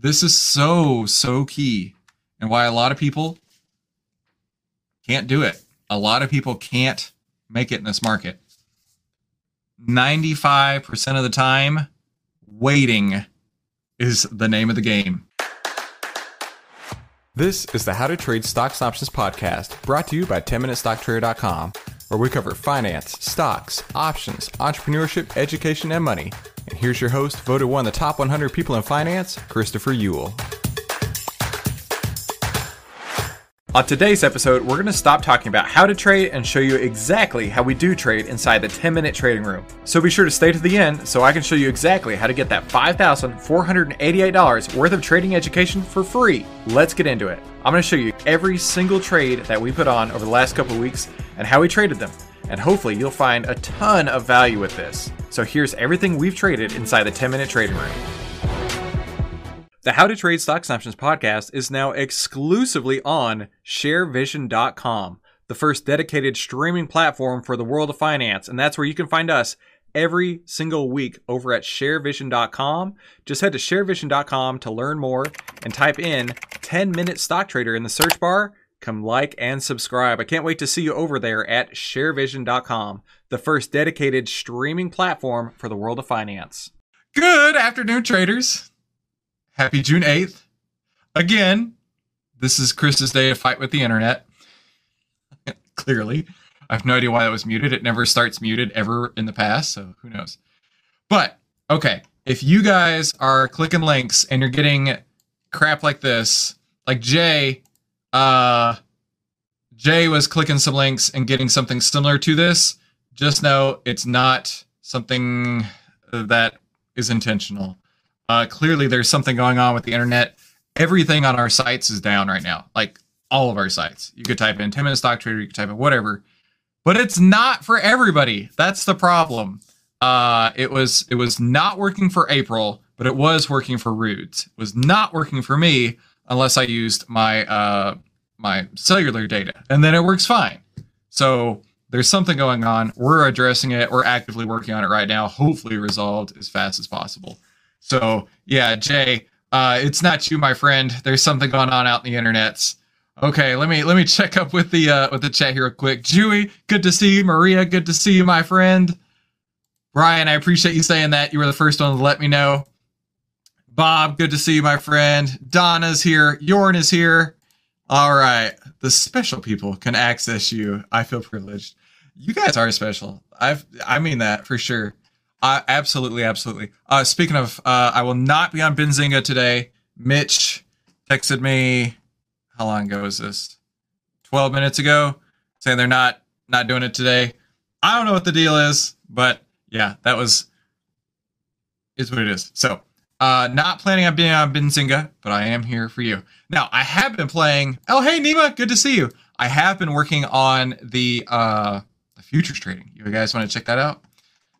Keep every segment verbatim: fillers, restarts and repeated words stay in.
This is so, so key, and why a lot of people can't do it. A lot of people can't make it in this market. ninety-five percent of the time, waiting is the name of the game. This is the How to Trade Stocks Options podcast, brought to you by ten minute stock trader dot com, where we cover finance, stocks, options, entrepreneurship, education, and money. And here's your host, voted one of the top one hundred people in finance, Christopher Ewell. On today's episode, we're going to stop talking about how to trade and show you exactly how we do trade inside the ten minute trading room. So be sure to stay to the end so I can show you exactly how to get that five thousand four hundred eighty-eight dollars worth of trading education for free. Let's get into it. I'm going to show you every single trade that we put on over the last couple of weeks and how we traded them. And hopefully you'll find a ton of value with this. So here's everything we've traded inside the ten minute trading room. The How to Trade Stocks and Options podcast is now exclusively on share vision dot com, the first dedicated streaming platform for the world of finance. And that's where you can find us every single week over at share vision dot com. Just head to share vision dot com to learn more and type in ten minute Stock Trader in the search bar. Come like and subscribe. I can't wait to see you over there at share vision dot com, the first dedicated streaming platform for the world of finance. Good afternoon, traders. Happy June eighth. Again, this is Chris's day to fight with the internet. Clearly. I have no idea why that was muted. It never starts muted ever in the past, so who knows. But, okay, if you guys are clicking links and you're getting crap like this, like Jay... Uh, Jay was clicking some links and getting something similar to this. Just know it's not something that is intentional. Uh, clearly there's something going on with the internet. Everything on our sites is down right now. Like all of our sites. You could type in ten minute Stock Trader, you could type in whatever, but it's not for everybody. That's the problem. Uh, it was, it was not working for April, but it was working for Rudes. It was not working for me, unless I used my uh, my cellular data, and then it works fine. So there's something going on. We're addressing it. We're actively working on it right now, hopefully resolved as fast as possible. So yeah, Jay, uh, it's not you, my friend. There's something going on out in the internets. Okay, let me let me check up with the uh, with the chat here real quick. Dewey, good to see you. Maria, good to see you, my friend. Brian, I appreciate you saying that. You were the first one to let me know. Bob, good to see you, my friend. Donna's here. Jorn is here. All right. The special people can access you. I feel privileged. You guys are special. I've, I mean that for sure. Uh, absolutely, absolutely. Uh, speaking of, uh, I will not be on Benzinga today. Mitch texted me, how long ago was this? twelve minutes ago, saying they're not not doing it today. I don't know what the deal is, but yeah, that was, is what it is. So. Uh, not planning on being on Benzinga, but I am here for you. Now, I have been playing... Oh, hey, Nima, good to see you. I have been working on the, uh, the futures trading. You guys want to check that out?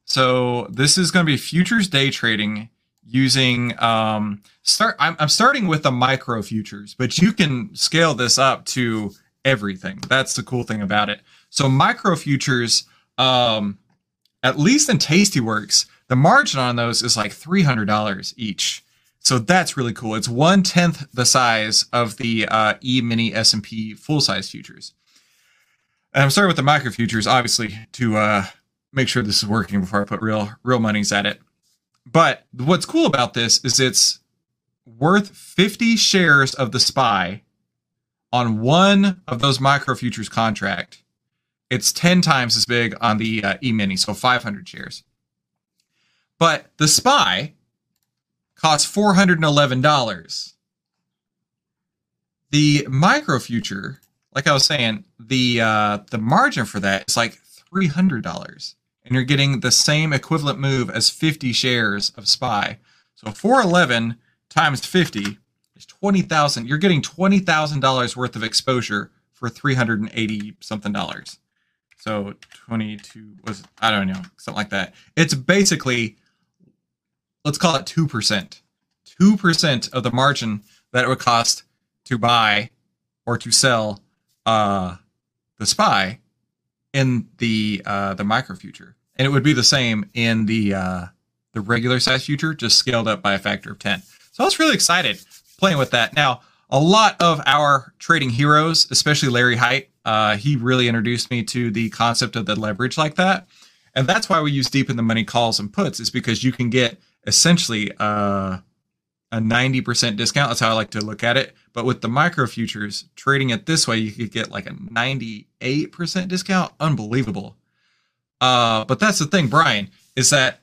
So this is going to be futures day trading using... Um, start. I'm, I'm starting with the micro futures, but you can scale this up to everything. That's the cool thing about it. So micro futures, um, at least in TastyWorks... The margin on those is like three hundred dollars each. So that's really cool. It's one-tenth the size of the uh, E-mini S and P full-size futures. And I'm starting with the micro futures, obviously, to uh, make sure this is working before I put real real monies at it. But what's cool about this is it's worth fifty shares of the S P Y on one of those micro futures contract. It's ten times as big on the uh, E-mini, so five hundred shares. But the S P Y costs four hundred eleven dollars. The micro future, like I was saying, the uh, the margin for that is like three hundred dollars. And you're getting the same equivalent move as fifty shares of S P Y. So four eleven times fifty is twenty thousand. You're getting twenty thousand dollars worth of exposure for three hundred eighty something dollars. So twenty-two was, I don't know, something like that. It's basically... Let's call it two percent. two percent of the margin that it would cost to buy or to sell uh, the S P Y in the uh, the micro future. And it would be the same in the uh, the regular size future, just scaled up by a factor of ten. So I was really excited playing with that. Now, a lot of our trading heroes, especially Larry Hite, uh, he really introduced me to the concept of the leverage like that. And that's why we use deep in the money calls and puts, is because you can get essentially uh, a ninety percent discount. That's how I like to look at it. But with the micro futures, trading it this way, you could get like a ninety-eight percent discount. Unbelievable. Uh, but that's the thing, Brian, is that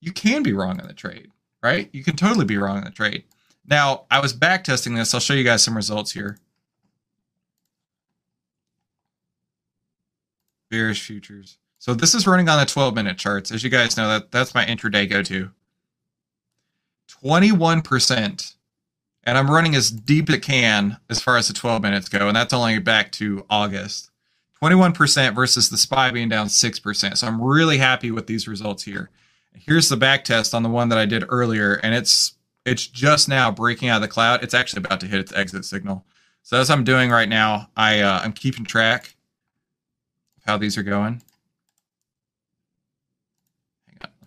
you can be wrong on the trade, right? You can totally be wrong on the trade. Now, I was back testing this. I'll show you guys some results here. Bearish futures. So this is running on the twelve minute charts. As you guys know, that that's my intraday go-to. twenty-one percent. And I'm running as deep as it can as far as the twelve minutes go. And that's only back to August. twenty-one percent versus the S P Y being down six percent. So I'm really happy with these results here. Here's the back test on the one that I did earlier. And it's it's just now breaking out of the cloud. It's actually about to hit its exit signal. So as I'm doing right now, I, uh, I'm keeping track of how these are going.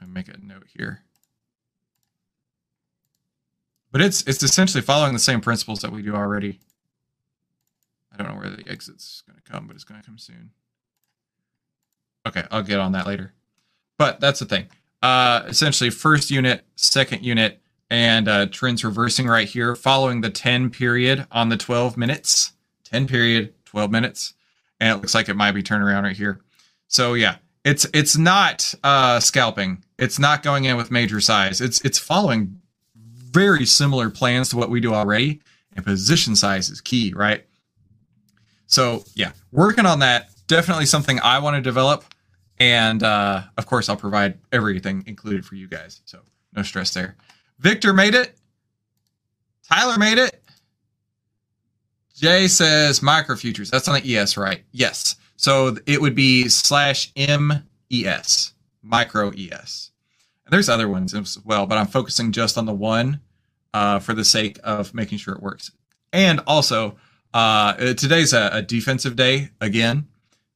Make a note here, but it's it's essentially following the same principles that we do already. I don't know where the exit's going to come, but it's going to come soon. Okay, I'll get on that later. But that's the thing. Uh, essentially, first unit, second unit, and uh, trends reversing right here, following the ten period on the twelve minutes. ten period, twelve minutes, and it looks like it might be turnaround right here. So yeah. It's it's not uh, scalping. It's not going in with major size. It's it's following very similar plans to what we do already. And position size is key, right? So yeah, working on that. Definitely something I want to develop. And uh, of course, I'll provide everything included for you guys. So no stress there. Victor made it. Tyler made it. Jay says micro futures. That's on the E S, right? Yes. So it would be slash M E S, micro E S. And there's other ones as well, but I'm focusing just on the one uh, for the sake of making sure it works. And also, uh, today's a, a defensive day, again,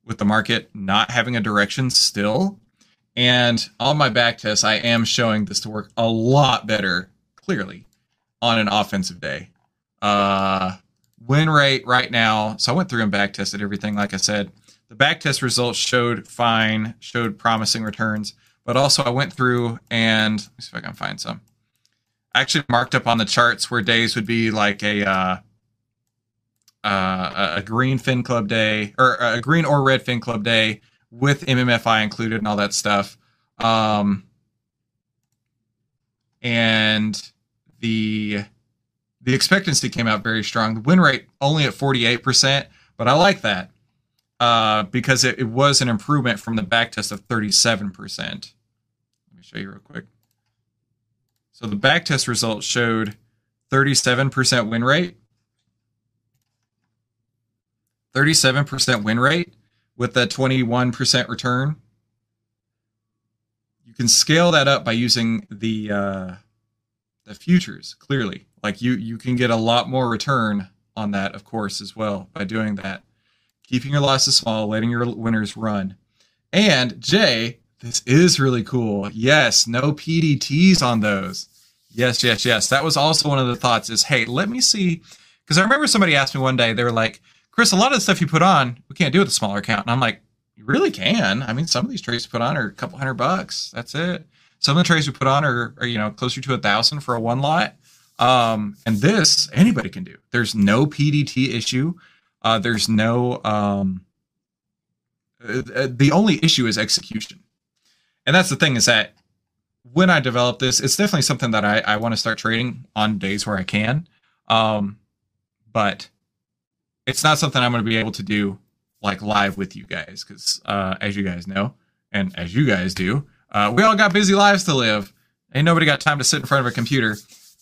with the market not having a direction still. And on my back test, I am showing this to work a lot better, clearly, on an offensive day. Uh, win rate right now. So I went through and back tested everything, like I said. The backtest results showed fine, showed promising returns, but also I went through and let me see if I can find some. I actually marked up on the charts where days would be like a uh, uh, a green FinClub day or a green or red FinClub day with M M F I included and all that stuff. Um, and the the expectancy came out very strong. The win rate only at forty-eight percent, but I like that. Uh, because it, it was an improvement from the back test of thirty-seven percent. Let me show you real quick. So the back test results showed thirty-seven percent win rate. thirty-seven percent win rate with a twenty-one percent return. You can scale that up by using the uh, the futures, clearly. Like you, you can get a lot more return on that, of course, as well by doing that. Keeping your losses small, letting your winners run. And Jay, this is really cool. Yes, no P D Ts on those. Yes, yes, yes. That was also one of the thoughts is, hey, let me see. Because I remember somebody asked me one day, they were like, Chris, a lot of the stuff you put on, we can't do with a smaller account. And I'm like, you really can. I mean, some of these trades you put on are a couple hundred bucks. That's it. Some of the trades we put on are, are you know, closer to a thousand for a one lot. Um, and this, anybody can do. There's no P D T issue. Uh, there's no, um, uh, the only issue is execution. And that's the thing is that when I develop this, it's definitely something that I, I want to start trading on days where I can. Um, but it's not something I'm going to be able to do like live with you guys. Cause, uh, as you guys know, and as you guys do, uh, we all got busy lives to live. Ain't nobody got time to sit in front of a computer,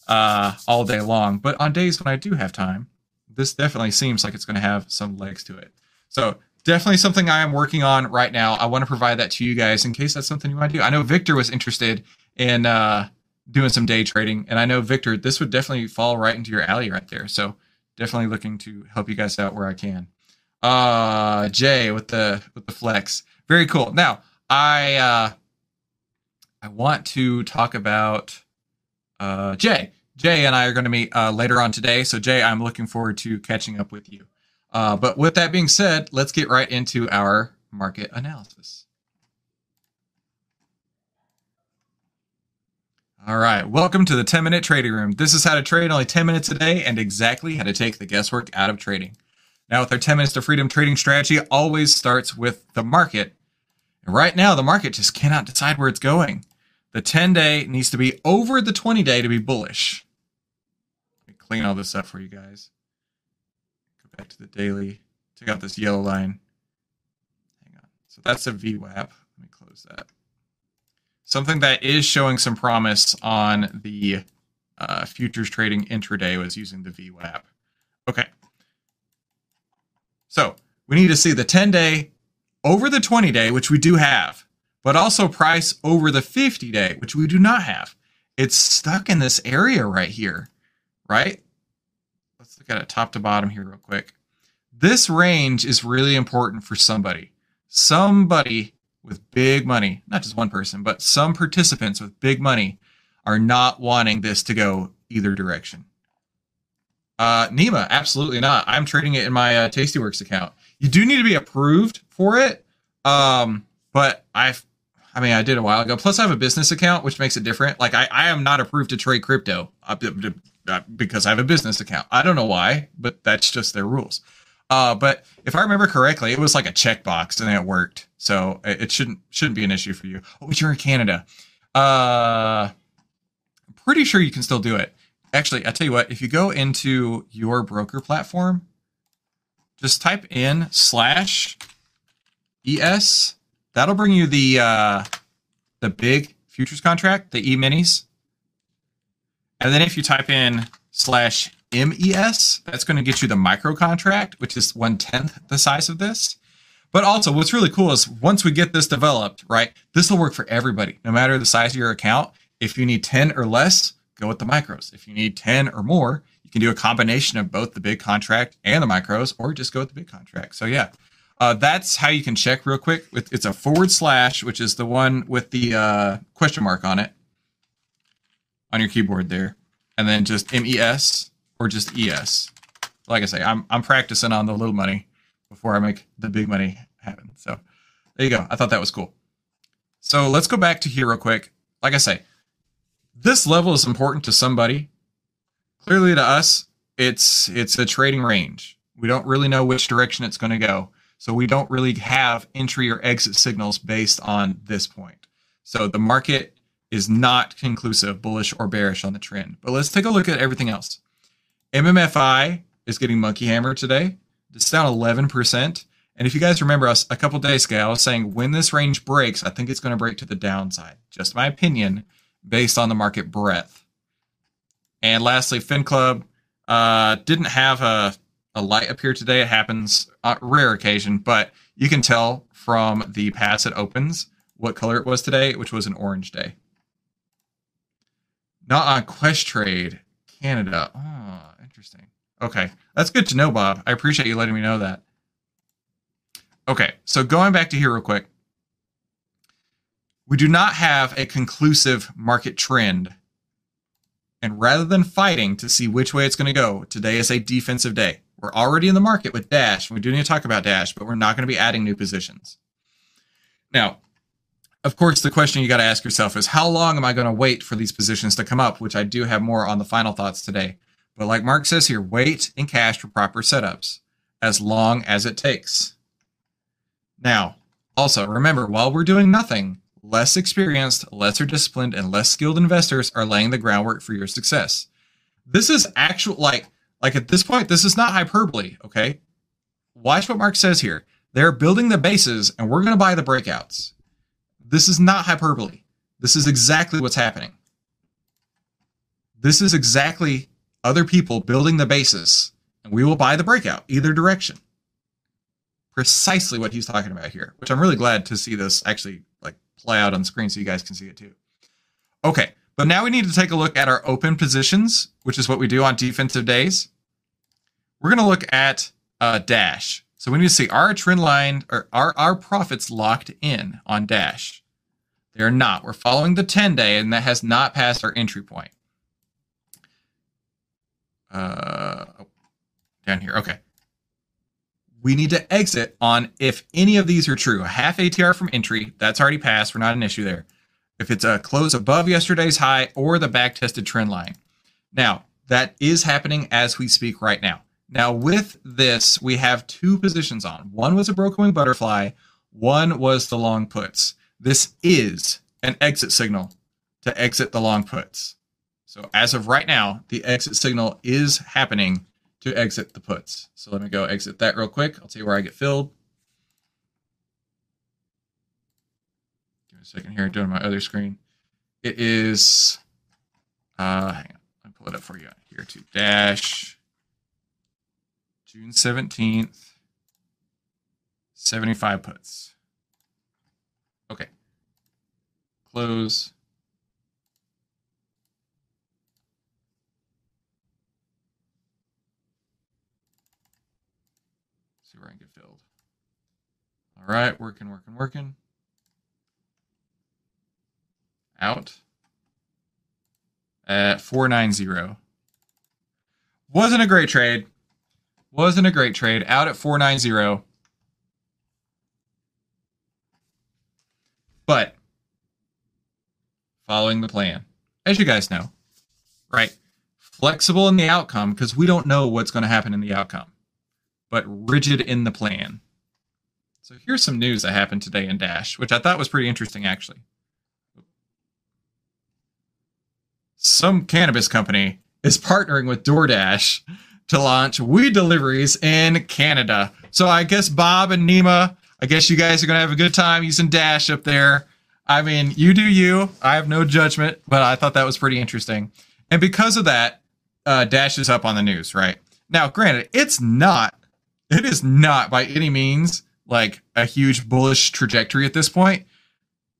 uh, all day long. But on days when I do have time, this definitely seems like it's going to have some legs to it. So definitely something I am working on right now. I want to provide that to you guys in case that's something you want to do. I know Victor was interested in uh, doing some day trading. And I know, Victor, this would definitely fall right into your alley right there. So definitely looking to help you guys out where I can. Uh, Jay with the with the flex. Very cool. Now, I, uh, I want to talk about uh, Jay. Jay and I are going to meet uh, later on today. So Jay, I'm looking forward to catching up with you. Uh, but with that being said, let's get right into our market analysis. All right, welcome to the ten minute Trading Room. This is how to trade only ten minutes a day and exactly how to take the guesswork out of trading. Now with our ten minutes to freedom trading strategy, always starts with the market. And right now, the market just cannot decide where it's going. The ten day needs to be over the twenty day to be bullish. Let me clean all this up for you guys. Go back to the daily. Take out this yellow line. Hang on. So that's a V WAP. Let me close that. Something that is showing some promise on the uh, futures trading intraday was using the V WAP. Okay. So we need to see the ten day over the twenty day, which we do have, but also price over the fifty day, which we do not have. It's stuck in this area right here, right? Let's look at it top to bottom here real quick. This range is really important for somebody. Somebody with big money, not just one person, but some participants with big money are not wanting this to go either direction. Uh, Nima, absolutely not. I'm trading it in my uh, TastyWorks account. You do need to be approved for it. Um, but I've, I mean, I did a while ago. Plus I have a business account, which makes it different. Like I, I am not approved to trade crypto because I have a business account. I don't know why, but that's just their rules. Uh, but if I remember correctly, it was like a checkbox and it worked. So it shouldn't, shouldn't be an issue for you. Oh, but you're in Canada. Uh, I'm pretty sure you can still do it. Actually, I tell you what, if you go into your broker platform, just type in slash E S. That'll bring you the uh, the big futures contract, the E minis. And then if you type in slash M E S, that's going to get you the micro contract, which is one-tenth the size of this. But also, what's really cool is once we get this developed, right, this will work for everybody, no matter the size of your account. If you need ten or less, go with the micros. If you need ten or more, you can do a combination of both the big contract and the micros, or just go with the big contract. So yeah, uh, that's how you can check real quick. With, it's a forward slash, which is the one with the uh, question mark on it on your keyboard there. And then just M E S or just E S. Like I say, I'm, I'm practicing on the little money before I make the big money happen. So there you go. I thought that was cool. So let's go back to here real quick. Like I say, this level is important to somebody. Clearly to us, it's it's a trading range. We don't really know which direction it's going to go. So we don't really have entry or exit signals based on this point. So the market is not conclusive, bullish or bearish on the trend. But let's take a look at everything else. M M F I is getting monkey hammered today. It's down eleven percent. And if you guys remember us a couple days ago, I was saying when this range breaks, I think it's going to break to the downside. Just my opinion based on the market breadth. And lastly, FinClub uh, didn't have a, a light up here today. It happens on a rare occasion, but you can tell from the pass it opens what color it was today, which was an orange day. Not on Questrade, Canada. Oh, interesting. Okay, that's good to know, Bob. I appreciate you letting me know that. Okay, so going back to here real quick. We do not have a conclusive market trend. And rather than fighting to see which way it's going to go, today is a defensive day. We're already in the market with Dash. We do need to talk about Dash, but we're not going to be adding new positions. Now, of course, the question you got to ask yourself is how long am I going to wait for these positions to come up, which I do have more on the final thoughts today. But like Mark says here, wait and cash for proper setups as long as it takes. Now, also remember, while we're doing nothing, less experienced, lesser disciplined, and less skilled investors are laying the groundwork for your success. This is actual, like, like at this point, this is not hyperbole, okay? Watch what Mark says here. They're building the bases, and we're going to buy the breakouts. This is not hyperbole. This is exactly what's happening. This is exactly other people building the bases, and we will buy the breakout, either direction. Precisely what he's talking about here, which I'm really glad to see this actually like play out on the screen so you guys can see it too. Okay, but now we need to take a look at our open positions, which is what we do on defensive days. We're going to look at uh, Dash. So we need to see our trend line or our, our profits locked in on Dash. They're not. We're following the ten day and that has not passed our entry point. uh, oh, down here. Okay. We need to exit on if any of these are true. A half A T R from entry, that's already passed. We're not an issue there. If it's a close above yesterday's high or the back-tested trend line. Now, that is happening as we speak right now. Now, with this, we have two positions on. One was a broken wing butterfly. One was the long puts. This is an exit signal to exit the long puts. So as of right now, the exit signal is happening to exit the puts. So let me go exit that real quick. I'll tell you where I get filled. Give me a second here, doing my other screen. It is, uh, hang on, I'll pull it up for you here to dash June seventeenth, seventy-five puts. Okay, close. See where I can get filled. All right, working, working, working. Out at four ninety. Wasn't a great trade. Wasn't a great trade. Out at four ninety. But following the plan, as you guys know, right? Flexible in the outcome because we don't know what's going to happen in the outcome, but rigid in the plan. So here's some news that happened today in Dash, which I thought was pretty interesting, actually. Some cannabis company is partnering with DoorDash to launch weed deliveries in Canada. So I guess Bob and Nima, I guess you guys are going to have a good time using Dash up there. I mean, you do you. I have no judgment, but I thought that was pretty interesting. And because of that, uh, Dash is up on the news, right? Now, granted, it's not, it is not by any means like a huge bullish trajectory at this point.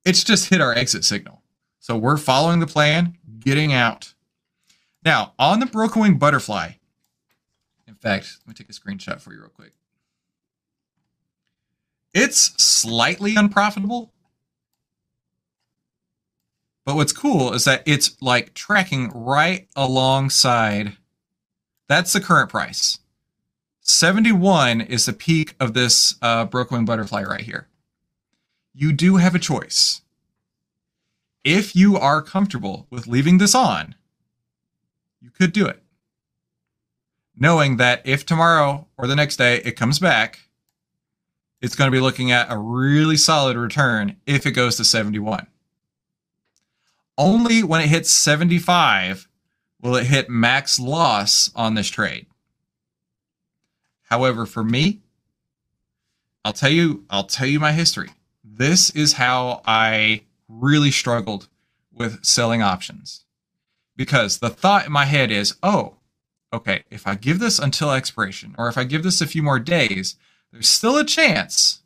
It's just hit our exit signal. So we're following the plan, getting out. Now, on the broken wing butterfly, in fact, let me take a screenshot for you real quick. It's slightly unprofitable, but what's cool is that it's like tracking right alongside. That's the current price. seventy-one is the peak of this uh, broken wing butterfly right here. You do have a choice. If you are comfortable with leaving this on, you could do it, knowing that if tomorrow or the next day it comes back, it's going to be looking at a really solid return if it goes to seventy-one. Only when it hits seventy-five will it hit max loss on this trade. However, for me, I'll tell you, I'll tell you my history. This is how I really struggled with selling options, because the thought in my head is, oh, okay, if I give this until expiration, or if I give this a few more days, there's still a chance,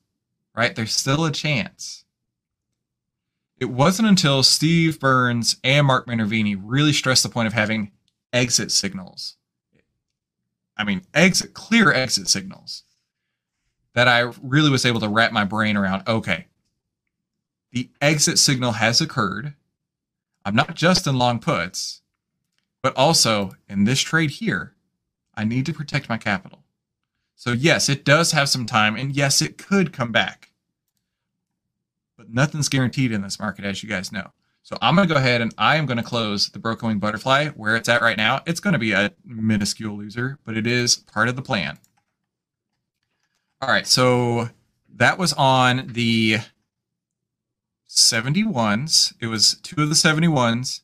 right? There's still a chance. It wasn't until Steve Burns and Mark Minervini really stressed the point of having exit signals. I mean, exit, clear exit signals, that I really was able to wrap my brain around, okay, the exit signal has occurred. I'm not just in long puts, but also in this trade here, I need to protect my capital. So yes, it does have some time, and yes, it could come back. But nothing's guaranteed in this market, as you guys know. So I'm going to go ahead and I am going to close the broken wing butterfly where it's at right now. It's going to be a minuscule loser, but it is part of the plan. All right, so that was on the seventy-ones. It was two of the seventy-ones,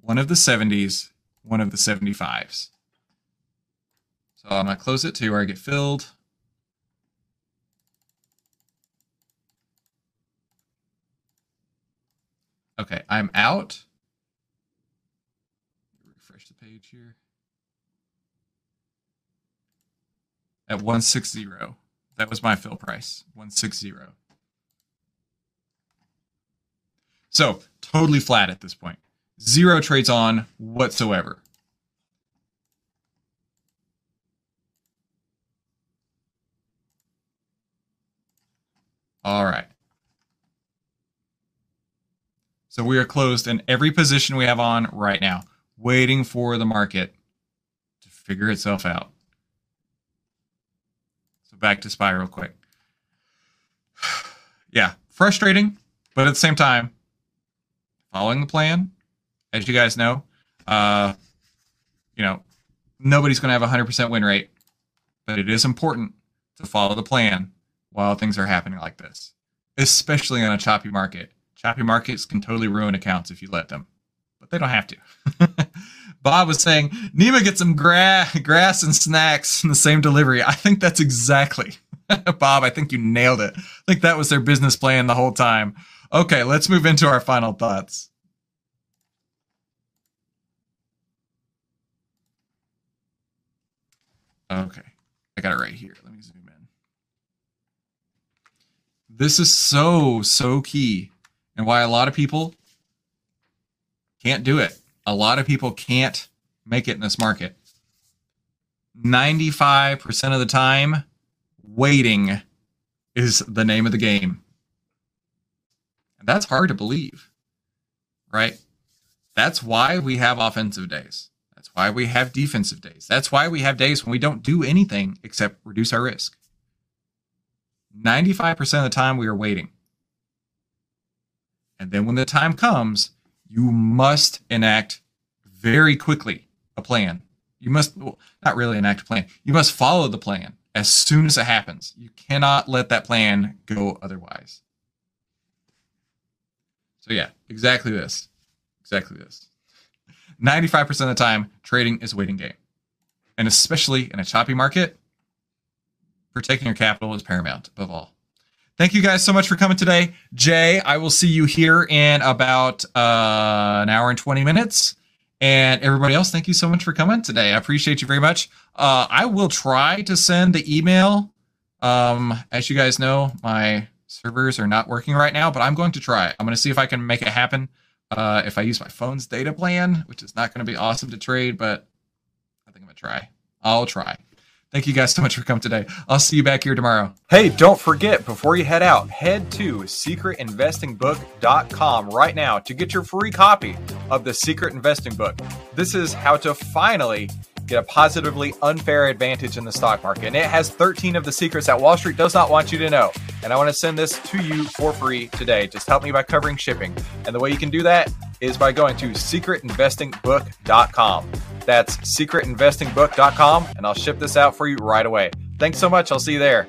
one of the seventies, one of the seventy-fives. So I'm going to close it to where I get filled. Okay, I'm out. Refresh the page here. At one sixty. That was my fill price, one sixty. So totally flat at this point. Zero trades on whatsoever. All right. So we are closed in every position we have on right now, waiting for the market figure itself out. So back to S P Y real quick. Yeah, frustrating, but at the same time, following the plan, as you guys know, uh, you know, nobody's going to have a one hundred percent win rate, but it is important to follow the plan while things are happening like this, especially on a choppy market. Choppy markets can totally ruin accounts if you let them, but they don't have to. Bob was saying, Nima gets some gra grass and snacks in the same delivery. I think that's exactly, Bob, I think you nailed it. I think that was their business plan the whole time. Okay, let's move into our final thoughts. Okay, I got it right here. Let me zoom in. This is so, so key, and why a lot of people can't do it. A lot of people can't make it in this market. ninety-five percent of the time, waiting is the name of the game. And that's hard to believe, right? That's why we have offensive days. That's why we have defensive days. That's why we have days when we don't do anything except reduce our risk. ninety-five percent of the time we are waiting. And then when the time comes, you must enact very quickly a plan. You must, well, not really enact a plan. You must follow the plan as soon as it happens. You cannot let that plan go otherwise. So yeah, exactly this. Exactly this. ninety-five percent of the time, trading is a waiting game. And especially in a choppy market, protecting your capital is paramount above all. Thank you guys so much for coming today. Jay, I will see you here in about uh, an hour and twenty minutes. And everybody else, thank you so much for coming today. I appreciate you very much. Uh, I will try to send the email. Um, as you guys know, my servers are not working right now, but I'm going to try. I'm going to see if I can make it happen. Uh, if I use my phone's data plan, which is not going to be awesome to trade, but I think I'm going to try. I'll try. Thank you guys so much for coming today. I'll see you back here tomorrow. Hey, don't forget, before you head out, head to secret investing book dot com right now to get your free copy of The Secret Investing Book. This is how to finally get a positively unfair advantage in the stock market. And it has thirteen of the secrets that Wall Street does not want you to know. And I want to send this to you for free today. Just help me by covering shipping. And the way you can do that is by going to secret investing book dot com. That's secret investing book dot com. And I'll ship this out for you right away. Thanks so much. I'll see you there.